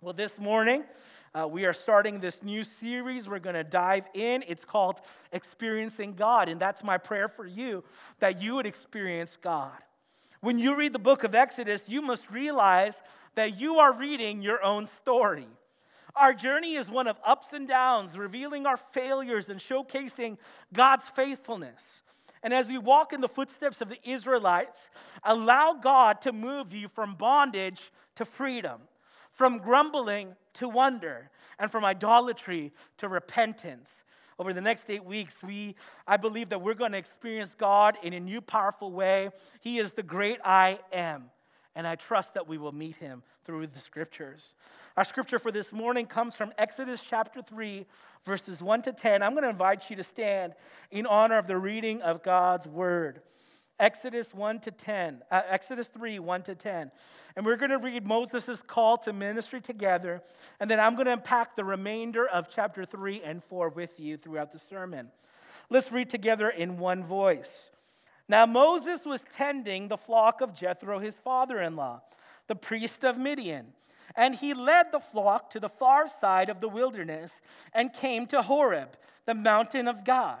Well, this morning, we are starting this new series. We're going to dive in. It's called Experiencing God, and that's my prayer for you, that you would experience God. When you read the book of Exodus, you must realize that you are reading your own story. Our journey is one of ups and downs, revealing our failures and showcasing God's faithfulness. And as we walk in the footsteps of the Israelites, allow God to move you from bondage to freedom, from grumbling to wonder, and from idolatry to repentance. Over the next 8 weeks, I believe that we're going to experience God in a new, powerful way. He is the great I am, and I trust that we will meet him through the scriptures. Our scripture for this morning comes from Exodus chapter 3, verses 1 to 10. I'm going to invite you to stand in honor of the reading of God's word. Exodus 3, 1 to 10. And we're going to read Moses' call to ministry together, and then I'm going to unpack the remainder of chapter 3 and 4 with you throughout the sermon. Let's read together in one voice. Now Moses was tending the flock of Jethro, his father-in-law, the priest of Midian. And he led the flock to the far side of the wilderness and came to Horeb, the mountain of God.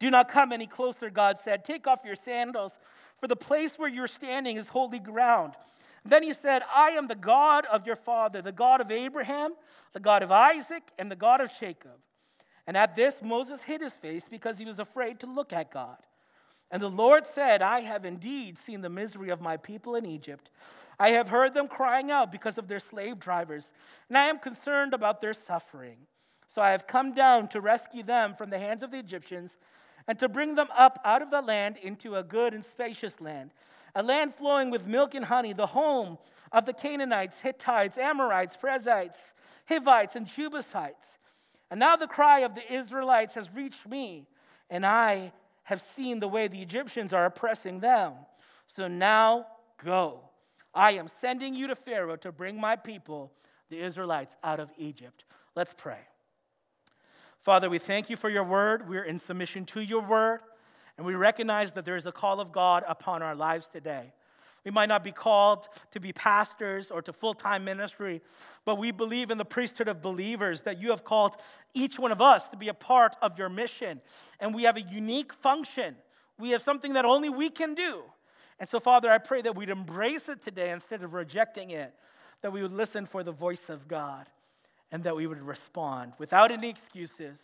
Do not come any closer, God said. Take off your sandals, for the place where you're standing is holy ground. Then he said, I am the God of your father, the God of Abraham, the God of Isaac, and the God of Jacob. And at this, Moses hid his face because he was afraid to look at God. And the Lord said, I have indeed seen the misery of my people in Egypt. I have heard them crying out because of their slave drivers, and I am concerned about their suffering. So I have come down to rescue them from the hands of the Egyptians and to bring them up out of the land into a good and spacious land, a land flowing with milk and honey, the home of the Canaanites, Hittites, Amorites, Perizzites, Hivites, and Jebusites. And now the cry of the Israelites has reached me, and I have seen the way the Egyptians are oppressing them. So now go. I am sending you to Pharaoh to bring my people, the Israelites, out of Egypt. Let's pray. Father, we thank you for your word. We're in submission to your word, and we recognize that there is a call of God upon our lives today. We might not be called to be pastors or to full-time ministry, but we believe in the priesthood of believers, that you have called each one of us to be a part of your mission. And we have a unique function. We have something that only we can do. And so, Father, I pray that we'd embrace it today instead of rejecting it, that we would listen for the voice of God, and that we would respond without any excuses,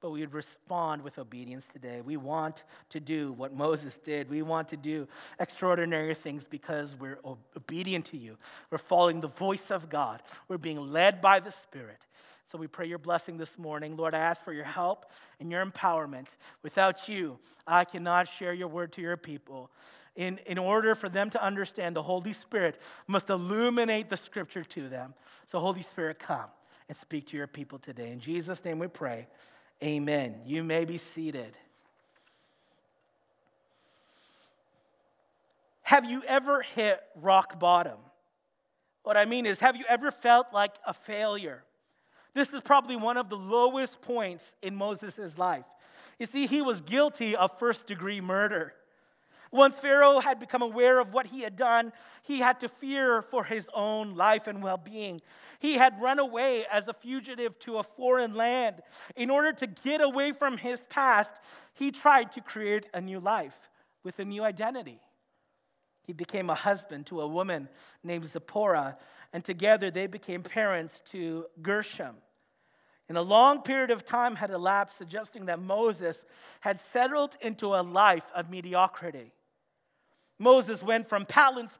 but we would respond with obedience today. We want to do what Moses did. We want to do extraordinary things because we're obedient to you. We're following the voice of God. We're being led by the Spirit. So we pray your blessing this morning. Lord, I ask for your help and your empowerment. Without you, I cannot share your word to your people. In order for them to understand, the Holy Spirit must illuminate the scripture to them. So Holy Spirit, come and speak to your people today. In Jesus' name we pray. Amen. You may be seated. Have you ever hit rock bottom? What I mean is, have you ever felt like a failure? This is probably one of the lowest points in Moses' life. You see, he was guilty of first-degree murder. Once Pharaoh had become aware of what he had done, he had to fear for his own life and well-being. He had run away as a fugitive to a foreign land. In order to get away from his past, he tried to create a new life with a new identity. He became a husband to a woman named Zipporah, and together they became parents to Gershom. And a long period of time had elapsed, suggesting that Moses had settled into a life of mediocrity. Moses went from palace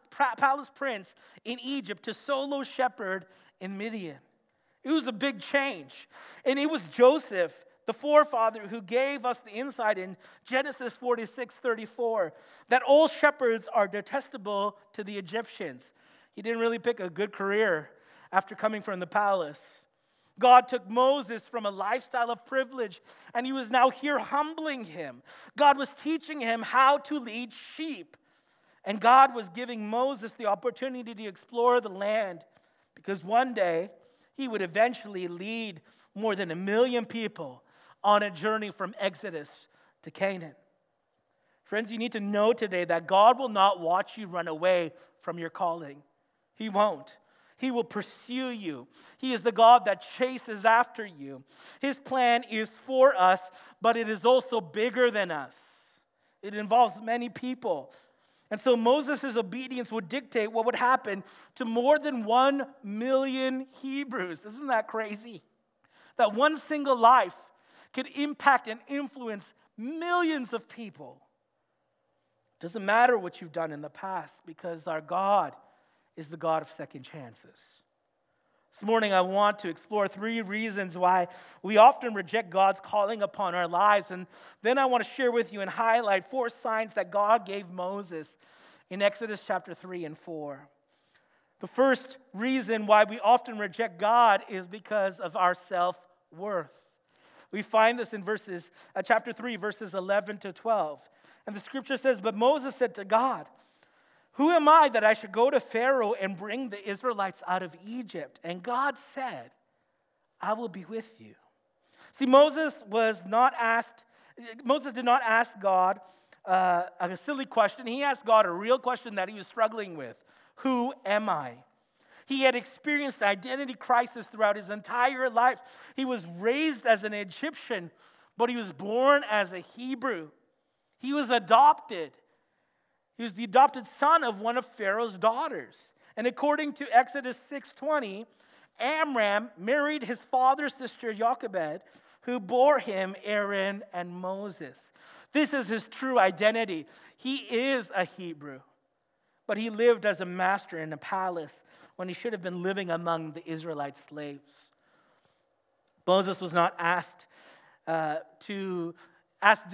prince in Egypt to solo shepherd in Midian. It was a big change. And it was Joseph, the forefather, who gave us the insight in Genesis 46:34, that all shepherds are detestable to the Egyptians. He didn't really pick a good career after coming from the palace. God took Moses from a lifestyle of privilege, and he was now here humbling him. God was teaching him how to lead sheep. And God was giving Moses the opportunity to explore the land, because one day he would eventually lead more than 1 million people on a journey from Exodus to Canaan. Friends, you need to know today that God will not watch you run away from your calling. He won't. He will pursue you. He is the God that chases after you. His plan is for us, but it is also bigger than us. It involves many people. And so Moses' obedience would dictate what would happen to more than 1 million Hebrews. Isn't that crazy? That one single life could impact and influence millions of people. Doesn't matter what you've done in the past, because our God is the God of second chances. This morning, I want to explore 3 reasons why we often reject God's calling upon our lives. And then I want to share with you and highlight 4 signs that God gave Moses in Exodus chapter 3 and 4. The first reason why we often reject God is because of our self-worth. We find this in chapter 3, verses 11 to 12. And the scripture says, "But Moses said to God, 'Who am I that I should go to Pharaoh and bring the Israelites out of Egypt?' And God said, 'I will be with you.'" See, Moses did not ask God a silly question. He asked God a real question that he was struggling with. Who am I? He had experienced identity crisis throughout his entire life. He was raised as an Egyptian, but he was born as a Hebrew. He was adopted. He was the adopted son of one of Pharaoh's daughters. And according to Exodus 6:20, Amram married his father's sister Jochebed, who bore him Aaron and Moses. This is his true identity. He is a Hebrew, but he lived as a master in a palace when he should have been living among the Israelite slaves. Moses was not asked to asked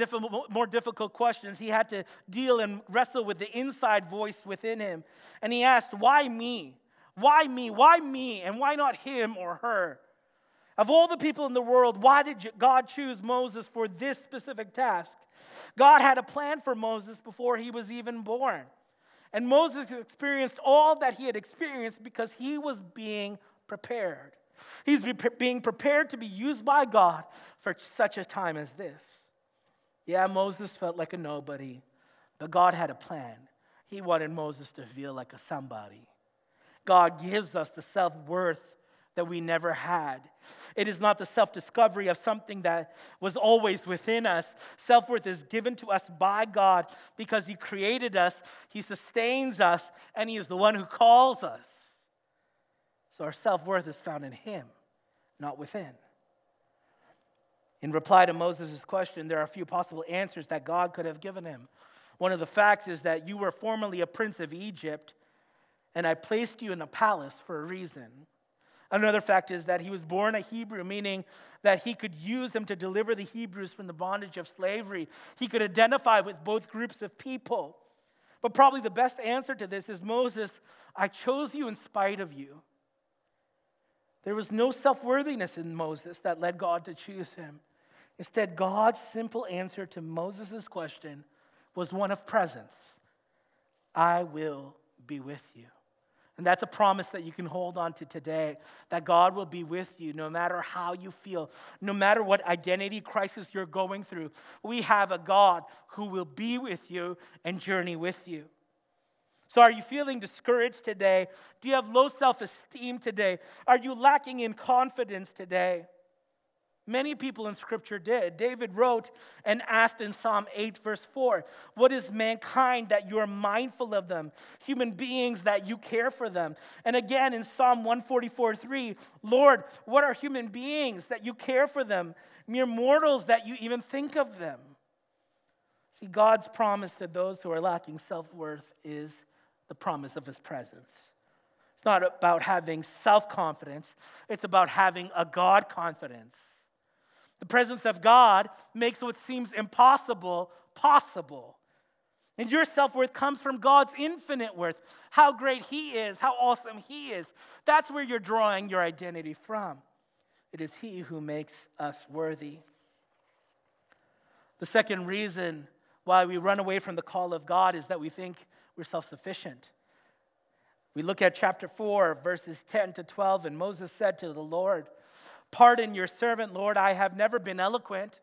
more difficult questions. He had to deal and wrestle with the inside voice within him. And he asked, why me? Why me? Why me? And why not him or her? Of all the people in the world, why did God choose Moses for this specific task? God had a plan for Moses before he was even born. And Moses experienced all that he had experienced because he was being prepared. He's being prepared to be used by God for such a time as this. Yeah, Moses felt like a nobody, but God had a plan. He wanted Moses to feel like a somebody. God gives us the self-worth that we never had. It is not the self-discovery of something that was always within us. Self-worth is given to us by God because He created us, He sustains us, and He is the one who calls us. So our self-worth is found in Him, not within. In reply to Moses' question, there are a few possible answers that God could have given him. One of the facts is that you were formerly a prince of Egypt, and I placed you in a palace for a reason. Another fact is that he was born a Hebrew, meaning that he could use him to deliver the Hebrews from the bondage of slavery. He could identify with both groups of people. But probably the best answer to this is, Moses, I chose you in spite of you. There was no self-worthiness in Moses that led God to choose him. Instead, God's simple answer to Moses' question was one of presence. I will be with you. And that's a promise that you can hold on to today, that God will be with you no matter how you feel, no matter what identity crisis you're going through. We have a God who will be with you and journey with you. So are you feeling discouraged today? Do you have low self-esteem today? Are you lacking in confidence today? Many people in Scripture did. David wrote and asked in Psalm 8, verse 4, what is mankind that you are mindful of them? Human beings that you care for them. And again in Psalm 144:3, Lord, what are human beings that you care for them? Mere mortals that you even think of them. See, God's promise to those who are lacking self-worth is the promise of His presence. It's not about having self-confidence. It's about having a God confidence. The presence of God makes what seems impossible possible. And your self-worth comes from God's infinite worth, how great he is, how awesome he is. That's where you're drawing your identity from. It is he who makes us worthy. The second reason why we run away from the call of God is that we think we're self-sufficient. We look at chapter 4, verses 10 to 12, and Moses said to the Lord, "Pardon your servant, Lord, I have never been eloquent,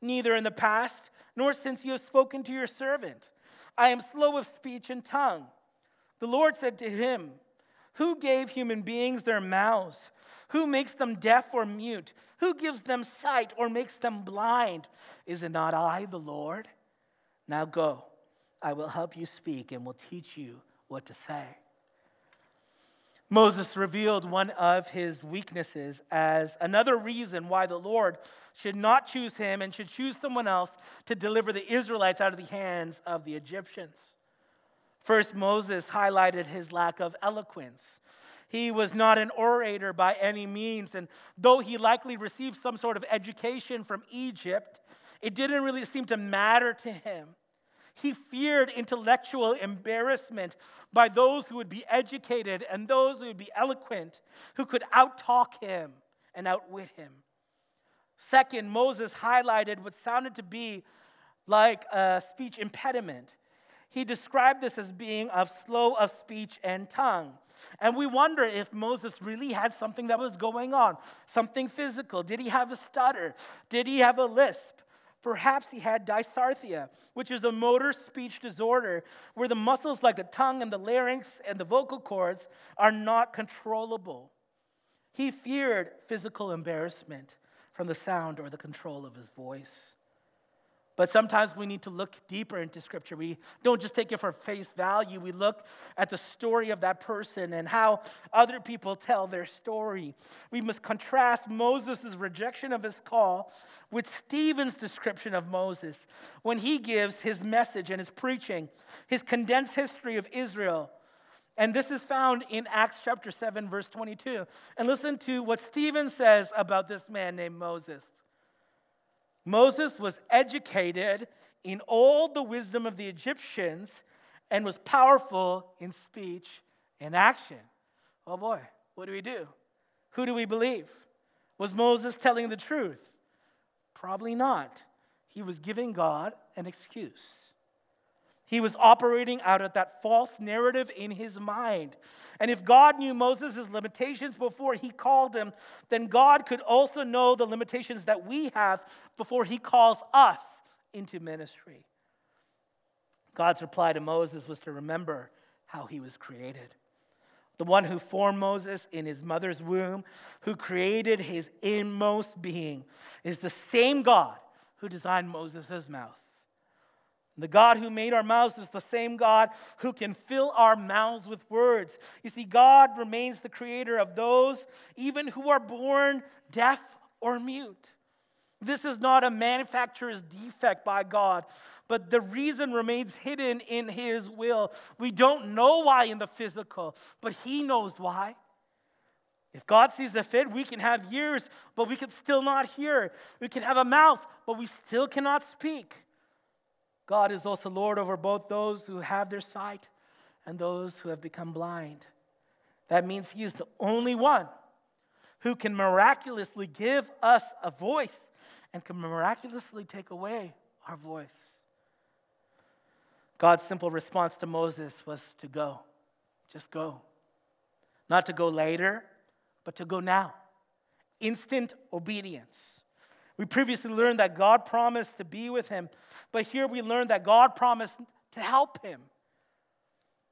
neither in the past nor since you have spoken to your servant. I am slow of speech and tongue." The Lord said to him, "Who gave human beings their mouths? Who makes them deaf or mute? Who gives them sight or makes them blind? Is it not I, the Lord? Now go, I will help you speak and will teach you what to say." Moses revealed one of his weaknesses as another reason why the Lord should not choose him and should choose someone else to deliver the Israelites out of the hands of the Egyptians. First, Moses highlighted his lack of eloquence. He was not an orator by any means, and though he likely received some sort of education from Egypt, it didn't really seem to matter to him. He feared intellectual embarrassment by those who would be educated and those who would be eloquent, who could outtalk him and outwit him. Second, Moses highlighted what sounded to be like a speech impediment. He described this as being of slow of speech and tongue. And we wonder if Moses really had something that was going on, something physical. Did he have a stutter? Did he have a lisp? Perhaps he had dysarthria, which is a motor speech disorder where the muscles like the tongue and the larynx and the vocal cords are not controllable. He feared physical embarrassment from the sound or the control of his voice. But sometimes we need to look deeper into Scripture. We don't just take it for face value. We look at the story of that person and how other people tell their story. We must contrast Moses' rejection of his call with Stephen's description of Moses when he gives his message and his preaching, his condensed history of Israel. And this is found in Acts chapter 7, verse 22. And listen to what Stephen says about this man named Moses. "Moses was educated in all the wisdom of the Egyptians and was powerful in speech and action." Oh boy, what do we do? Who do we believe? Was Moses telling the truth? Probably not. He was giving God an excuse. He was operating out of that false narrative in his mind. And if God knew Moses' limitations before he called him, then God could also know the limitations that we have before he calls us into ministry. God's reply to Moses was to remember how he was created. The one who formed Moses in his mother's womb, who created his inmost being, is the same God who designed Moses' mouth. The God who made our mouths is the same God who can fill our mouths with words. You see, God remains the creator of those even who are born deaf or mute. This is not a manufacturer's defect by God, but the reason remains hidden in his will. We don't know why in the physical, but he knows why. If God sees it fit, we can have ears, but we can still not hear. We can have a mouth, but we still cannot speak. God is also Lord over both those who have their sight and those who have become blind. That means he is the only one who can miraculously give us a voice and can miraculously take away our voice. God's simple response to Moses was to go. Just go. Not to go later, but to go now. Instant obedience. We previously learned that God promised to be with him, but here we learned that God promised to help him.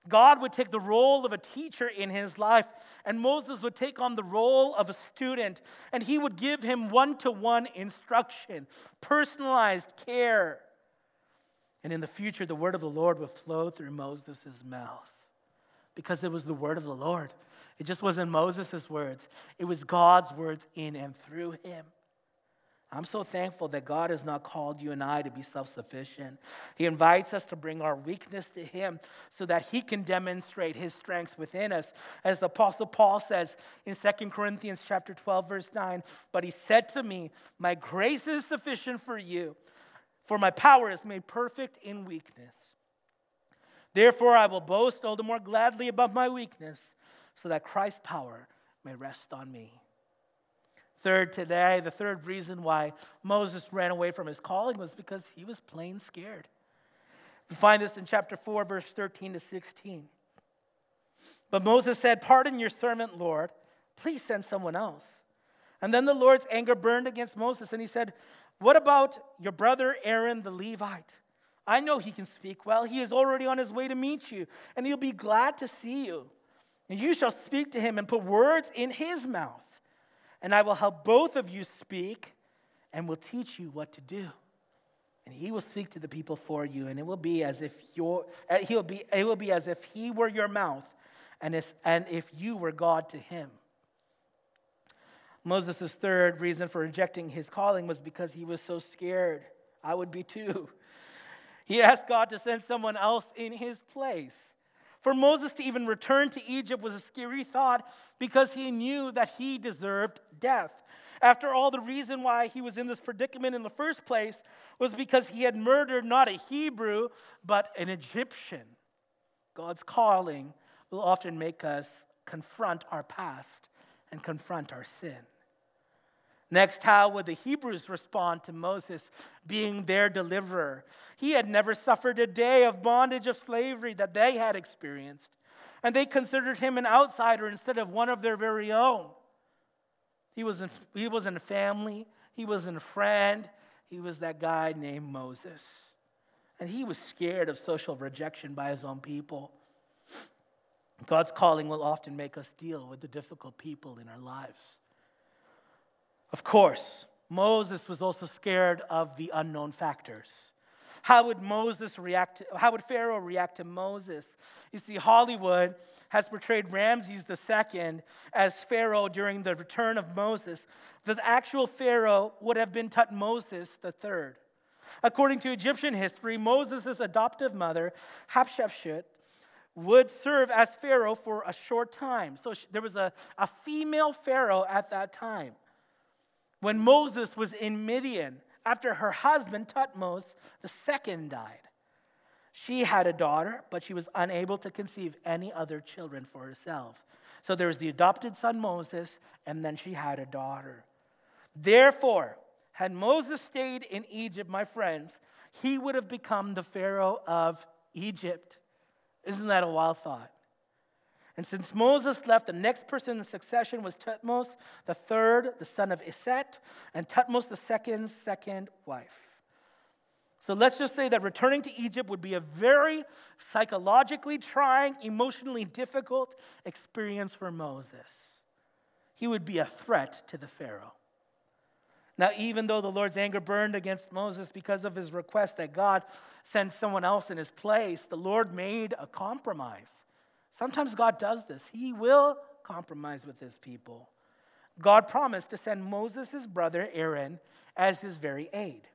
God would take the role of a teacher in his life, and Moses would take on the role of a student, and he would give him one-to-one instruction, personalized care. And in the future, the word of the Lord would flow through Moses' mouth because it was the word of the Lord. It just wasn't Moses' words. It was God's words in and through him. I'm so thankful that God has not called you and I to be self-sufficient. He invites us to bring our weakness to him so that he can demonstrate his strength within us. As the Apostle Paul says in 2 Corinthians chapter 12, verse 9, "But he said to me, my grace is sufficient for you, for my power is made perfect in weakness." Therefore, I will boast all the more gladly about my weakness, so that Christ's power may rest on me. The third reason why Moses ran away from his calling was because he was plain scared. We find this in chapter 4, verse 13 to 16. But Moses said, "Pardon your servant, Lord. Please send someone else." And then the Lord's anger burned against Moses, and he said, "What about your brother Aaron the Levite? I know he can speak well. He is already on his way to meet you, and he'll be glad to see you. And you shall speak to him and put words in his mouth. And I will help both of you speak and will teach you what to do. And he will speak to the people for you, and it will be as if he were your mouth, and if you were God to him." Moses' third reason for rejecting his calling was because he was so scared. I would be too. He asked God to send someone else in his place. For Moses to even return to Egypt was a scary thought because he knew that he deserved death. After all, the reason why he was in this predicament in the first place was because he had murdered not a Hebrew, but an Egyptian. God's calling will often make us confront our past and confront our sin. Next, how would the Hebrews respond to Moses being their deliverer? He had never suffered a day of bondage of slavery that they had experienced, and they considered him an outsider instead of one of their very own. He wasn't a family. He wasn't a friend. He was that guy named Moses, and he was scared of social rejection by his own people. God's calling will often make us deal with the difficult people in our lives. Of course, Moses was also scared of the unknown factors. How would Pharaoh react to Moses? You see, Hollywood has portrayed Ramses II as Pharaoh during the return of Moses. The actual Pharaoh would have been Thutmose III. According to Egyptian history, Moses' adoptive mother, Hatshepsut, would serve as Pharaoh for a short time. So there was a female Pharaoh at that time. When Moses was in Midian, after her husband, Thutmose II, died, she had a daughter, but she was unable to conceive any other children for herself. So there was the adopted son, Moses, and then she had a daughter. Therefore, had Moses stayed in Egypt, my friends, he would have become the Pharaoh of Egypt. Isn't that a wild thought? And since Moses left, the next person in succession was Thutmose III, the son of Iset, and Thutmose II's second wife. So let's just say that returning to Egypt would be a very psychologically trying, emotionally difficult experience for Moses. He would be a threat to the Pharaoh. Now, even though the Lord's anger burned against Moses because of his request that God send someone else in his place, the Lord made a compromise. Sometimes God does this. He will compromise with his people. God promised to send Moses' brother Aaron as his very aid.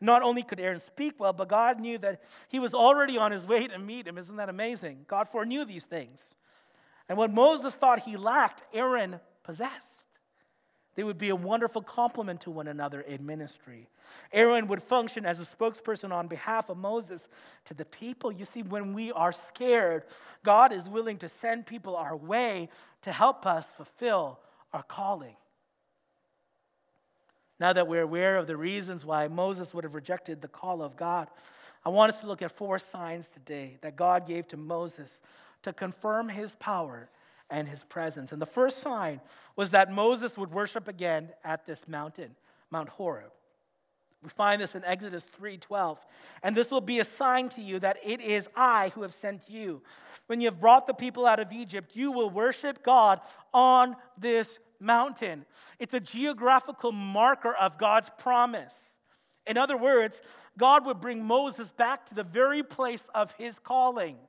Not only could Aaron speak well, but God knew that he was already on his way to meet him. Isn't that amazing? God foreknew these things. And what Moses thought he lacked, Aaron possessed. They would be a wonderful complement to one another in ministry. Aaron would function as a spokesperson on behalf of Moses to the people. You see, when we are scared, God is willing to send people our way to help us fulfill our calling. Now that we're aware of the reasons why Moses would have rejected the call of God, I want us to look at 4 signs today that God gave to Moses to confirm his power and his presence. And the first sign was that Moses would worship again at this mountain, Mount Horeb. We find this in Exodus 3:12. "And this will be a sign to you that it is I who have sent you. When you have brought the people out of Egypt, you will worship God on this mountain." It's a geographical marker of God's promise. In other words, God would bring Moses back to the very place of his calling.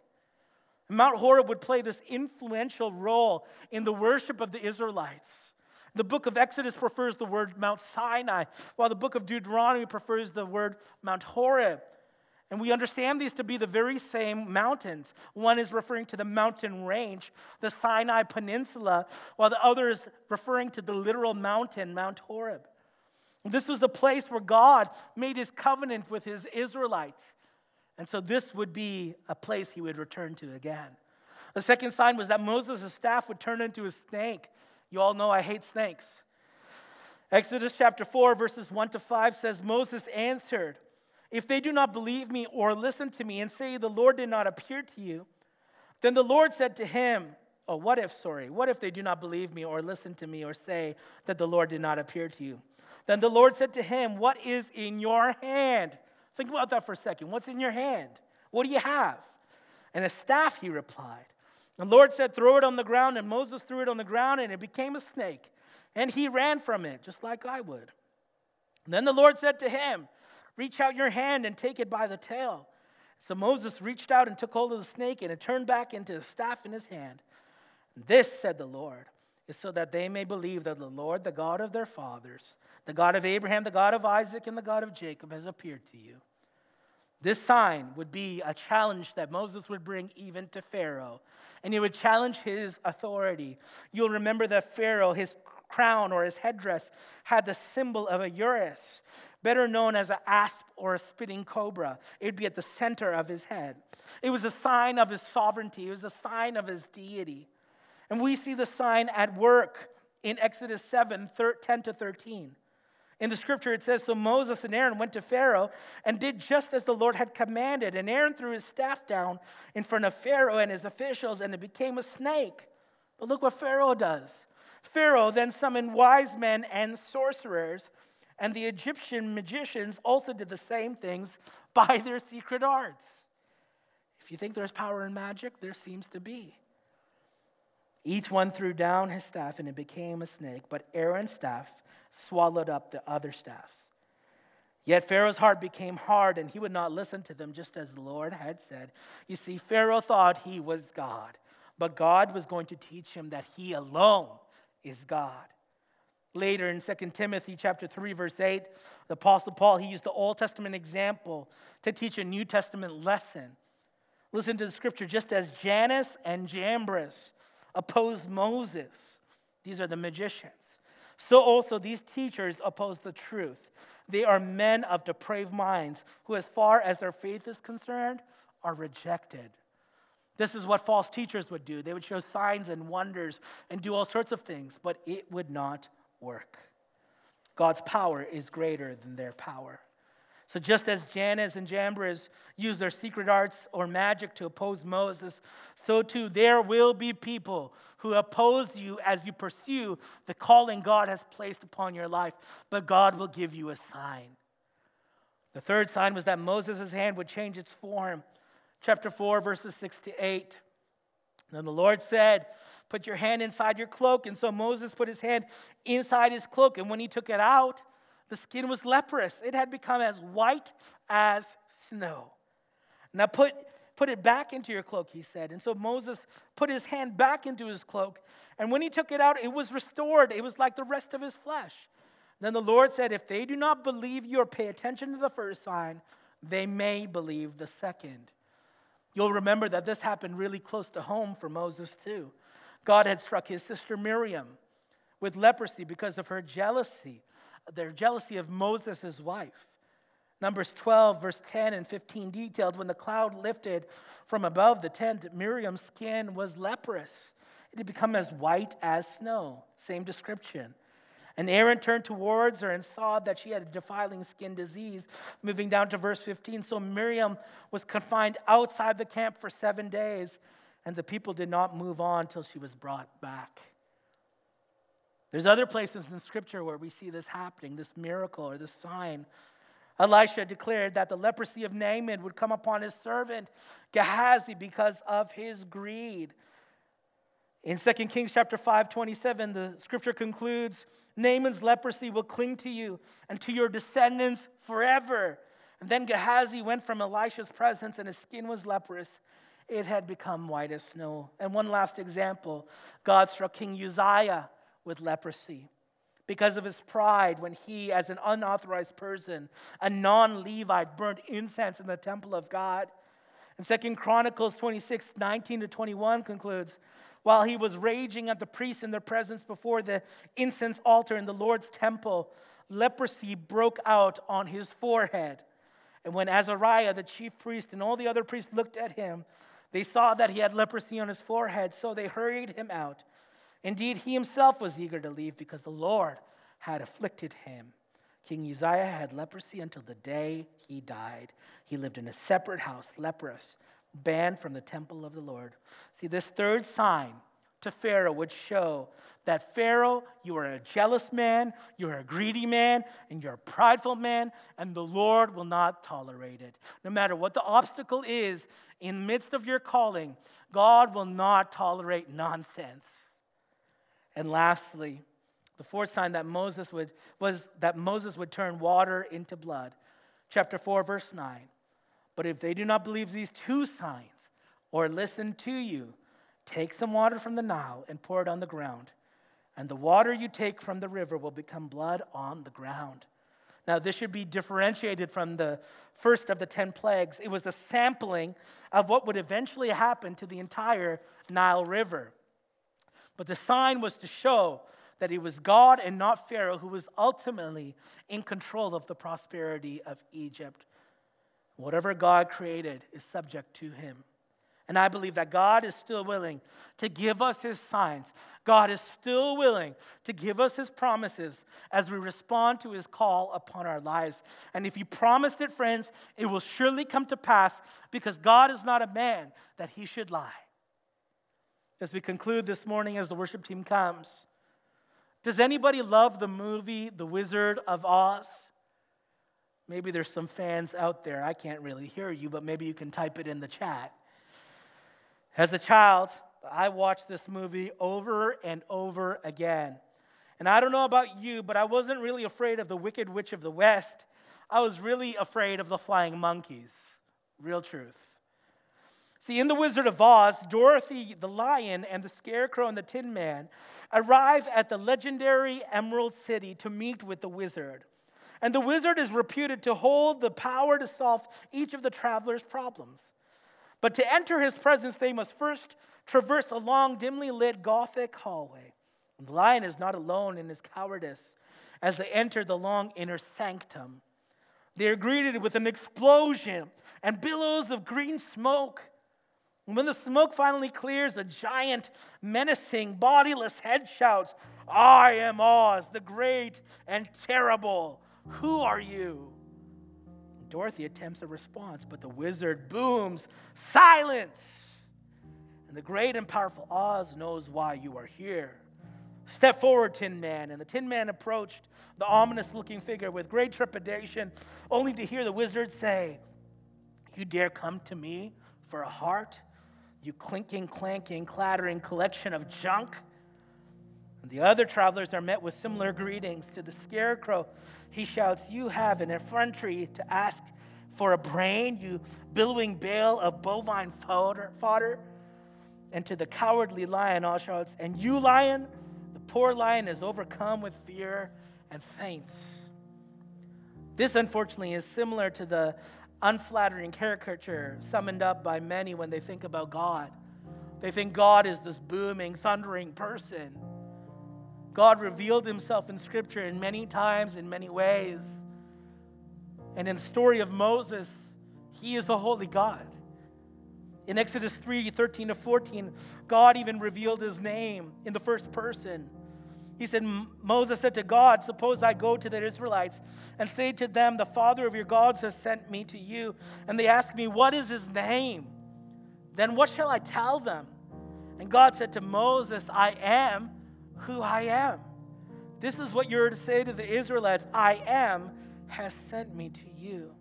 Mount Horeb would play this influential role in the worship of the Israelites. The book of Exodus prefers the word Mount Sinai, while the book of Deuteronomy prefers the word Mount Horeb. And we understand these to be the very same mountains. One is referring to the mountain range, the Sinai Peninsula, while the other is referring to the literal mountain, Mount Horeb. This was the place where God made his covenant with his Israelites. And so this would be a place he would return to again. The second sign was that Moses' staff would turn into a snake. You all know I hate snakes. Exodus chapter 4, verses 1-5 says, Moses answered, if they do not believe me or listen to me and say the Lord did not appear to you, then the Lord said to him, what if they do not believe me or listen to me or say that the Lord did not appear to you? Then the Lord said to him, what is in your hand? Think about that for a second. What's in your hand? What do you have? And a staff, he replied. The Lord said, throw it on the ground. And Moses threw it on the ground, and it became a snake. And he ran from it, just like I would. And then the Lord said to him, reach out your hand and take it by the tail. So Moses reached out and took hold of the snake, and it turned back into the staff in his hand. This, said the Lord, is so that they may believe that the Lord, the God of their fathers, the God of Abraham, the God of Isaac, and the God of Jacob has appeared to you. This sign would be a challenge that Moses would bring even to Pharaoh, and it would challenge his authority. You'll remember that Pharaoh, his crown or his headdress, had the symbol of a urus, better known as an asp or a spitting cobra. It would be at the center of his head. It was a sign of his sovereignty. It was a sign of his deity. And we see the sign at work in Exodus 7, 10-13. In the scripture it says, so Moses and Aaron went to Pharaoh and did just as the Lord had commanded. And Aaron threw his staff down in front of Pharaoh and his officials, and it became a snake. But look what Pharaoh does. Pharaoh then summoned wise men and sorcerers, and the Egyptian magicians also did the same things by their secret arts. If you think there's power in magic, there seems to be. Each one threw down his staff, and it became a snake, but Aaron's staff swallowed up the other staff. Yet Pharaoh's heart became hard, and he would not listen to them, just as the Lord had said. You see, Pharaoh thought he was God, but God was going to teach him that he alone is God. Later in 2 Timothy chapter 3, verse 8, the Apostle Paul, he used the Old Testament example to teach a New Testament lesson. Listen to the scripture, just as Jannes and Jambres opposed Moses, these are the magicians, so also these teachers oppose the truth. They are men of depraved minds who, as far as their faith is concerned, are rejected. This is what false teachers would do. They would show signs and wonders and do all sorts of things, but it would not work. God's power is greater than their power. So just as Jannes and Jambres used their secret arts or magic to oppose Moses, so too there will be people who oppose you as you pursue the calling God has placed upon your life, but God will give you a sign. The third sign was that Moses' hand would change its form. Chapter 4, verses 6-8. Then the Lord said, put your hand inside your cloak. And so Moses put his hand inside his cloak, and when he took it out, the skin was leprous. It had become as white as snow. Now put it back into your cloak, he said. And so Moses put his hand back into his cloak. And when he took it out, it was restored. It was like the rest of his flesh. Then the Lord said, if they do not believe you or pay attention to the first sign, they may believe the second. You'll remember that this happened really close to home for Moses too. God had struck his sister Miriam with leprosy because of her jealousy. Their jealousy of Moses, his wife. Numbers 12, verse 10-15 detailed, when the cloud lifted from above the tent, Miriam's skin was leprous. It had become as white as snow. Same description. And Aaron turned towards her and saw that she had a defiling skin disease. Moving down to verse 15, so Miriam was confined outside the camp for 7 days, and the people did not move on till she was brought back. There's other places in Scripture where we see this happening, this miracle or this sign. Elisha declared that the leprosy of Naaman would come upon his servant Gehazi because of his greed. In 2 Kings chapter 5:27, the Scripture concludes, Naaman's leprosy will cling to you and to your descendants forever. And then Gehazi went from Elisha's presence, and his skin was leprous. It had become white as snow. And one last example, God struck King Uzziah with leprosy because of his pride when he, as an unauthorized person, a non-Levite, burnt incense in the temple of God. And 2 Chronicles 26, 19-21 concludes, while he was raging at the priests in their presence before the incense altar in the Lord's temple, leprosy broke out on his forehead. And when Azariah, the chief priest, and all the other priests looked at him, they saw that he had leprosy on his forehead, so they hurried him out. Indeed, he himself was eager to leave because the Lord had afflicted him. King Uzziah had leprosy until the day he died. He lived in a separate house, leprous, banned from the temple of the Lord. See, this third sign to Pharaoh would show that, Pharaoh, you are a jealous man, you are a greedy man, and you're a prideful man, and the Lord will not tolerate it. No matter what the obstacle is, in the midst of your calling, God will not tolerate nonsense. And lastly, the fourth sign that Moses would turn water into blood. Chapter 4, verse 9. But if they do not believe these two signs or listen to you, take some water from the Nile and pour it on the ground, and the water you take from the river will become blood on the ground. Now, this should be differentiated from the first of the 10 plagues. It was a sampling of what would eventually happen to the entire Nile River. But the sign was to show that it was God and not Pharaoh who was ultimately in control of the prosperity of Egypt. Whatever God created is subject to him. And I believe that God is still willing to give us his signs. God is still willing to give us his promises as we respond to his call upon our lives. And if he promised it, friends, it will surely come to pass, because God is not a man that he should lie. As we conclude this morning, as the worship team comes, does anybody love the movie The Wizard of Oz? Maybe there's some fans out there. I can't really hear you, but maybe you can type it in the chat. As a child, I watched this movie over and over again. And I don't know about you, but I wasn't really afraid of the Wicked Witch of the West. I was really afraid of the flying monkeys. Real truth. See, in The Wizard of Oz, Dorothy the Lion and the Scarecrow and the Tin Man arrive at the legendary Emerald City to meet with the wizard. And the wizard is reputed to hold the power to solve each of the travelers' problems. But to enter his presence, they must first traverse a long, dimly lit Gothic hallway. And the lion is not alone in his cowardice as they enter the long inner sanctum. They are greeted with an explosion and billows of green smoke. And when the smoke finally clears, a giant, menacing, bodiless head shouts, "I am Oz, the great and terrible. Who are you?" Dorothy attempts a response, but the wizard booms, "Silence! And the great and powerful Oz knows why you are here. Step forward, Tin Man." And the Tin Man approached the ominous-looking figure with great trepidation, only to hear the wizard say, "You dare come to me for a heart, you clinking, clanking, clattering collection of junk?" And the other travelers are met with similar greetings. To the Scarecrow, he shouts, "You have an effrontery to ask for a brain, you billowing bale of bovine fodder." And to the cowardly lion, all shouts, "And you, lion?" The poor lion is overcome with fear and faints. This, unfortunately, is similar to the unflattering caricature summoned up by many when they think about God. They think God is this booming, thundering person. God revealed himself in Scripture in many times, in many ways. And in the story of Moses, he is the holy God. In Exodus 3, 13 to 14, God even revealed his name in the first person. He said, Moses said to God, "Suppose I go to the Israelites and say to them, 'The Father of your gods has sent me to you.' And they ask me, 'What is his name?' Then what shall I tell them?" And God said to Moses, "I am who I am. This is what you're to say to the Israelites. 'I am has sent me to you.'"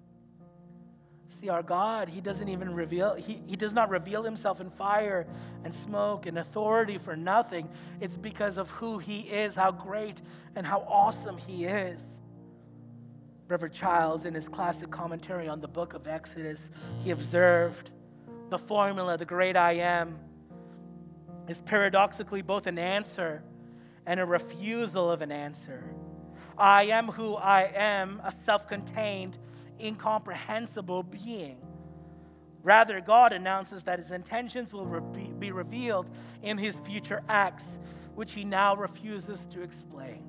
See, our God, he does not reveal himself in fire and smoke and authority for nothing. It's because of who he is, how great and how awesome he is. Reverend Childs, in his classic commentary on the book of Exodus, he observed the formula, the great I am, is paradoxically both an answer and a refusal of an answer. I am who I am, a self-contained, incomprehensible being. Rather, God announces that his intentions will be revealed in his future acts, which he now refuses to explain.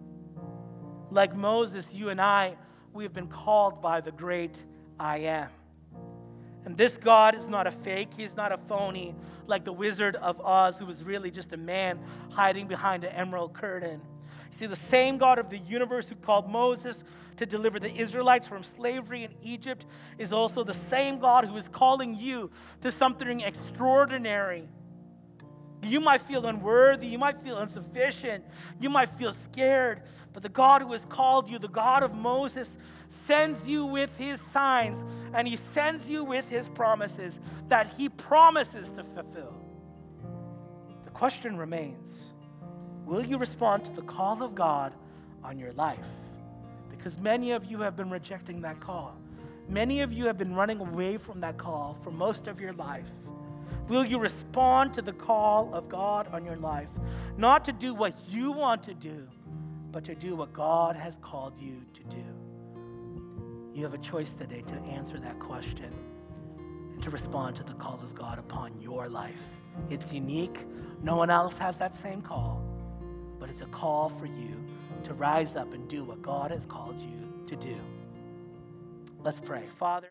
Like Moses, you and I, we have been called by the great I am. And this God is not a fake. He's not a phony like the Wizard of Oz, who was really just a man hiding behind an emerald curtain. You see, the same God of the universe who called Moses to deliver the Israelites from slavery in Egypt is also the same God who is calling you to something extraordinary. You might feel unworthy. You might feel insufficient. You might feel scared. But the God who has called you, the God of Moses, sends you with his signs, and he sends you with his promises that he promises to fulfill. The question remains, will you respond to the call of God on your life? Because many of you have been rejecting that call. Many of you have been running away from that call for most of your life. Will you respond to the call of God on your life? Not to do what you want to do, but to do what God has called you to do. You have a choice today to answer that question and to respond to the call of God upon your life. It's unique. No one else has that same call, but it's a call for you to rise up and do what God has called you to do. Let's pray. Father.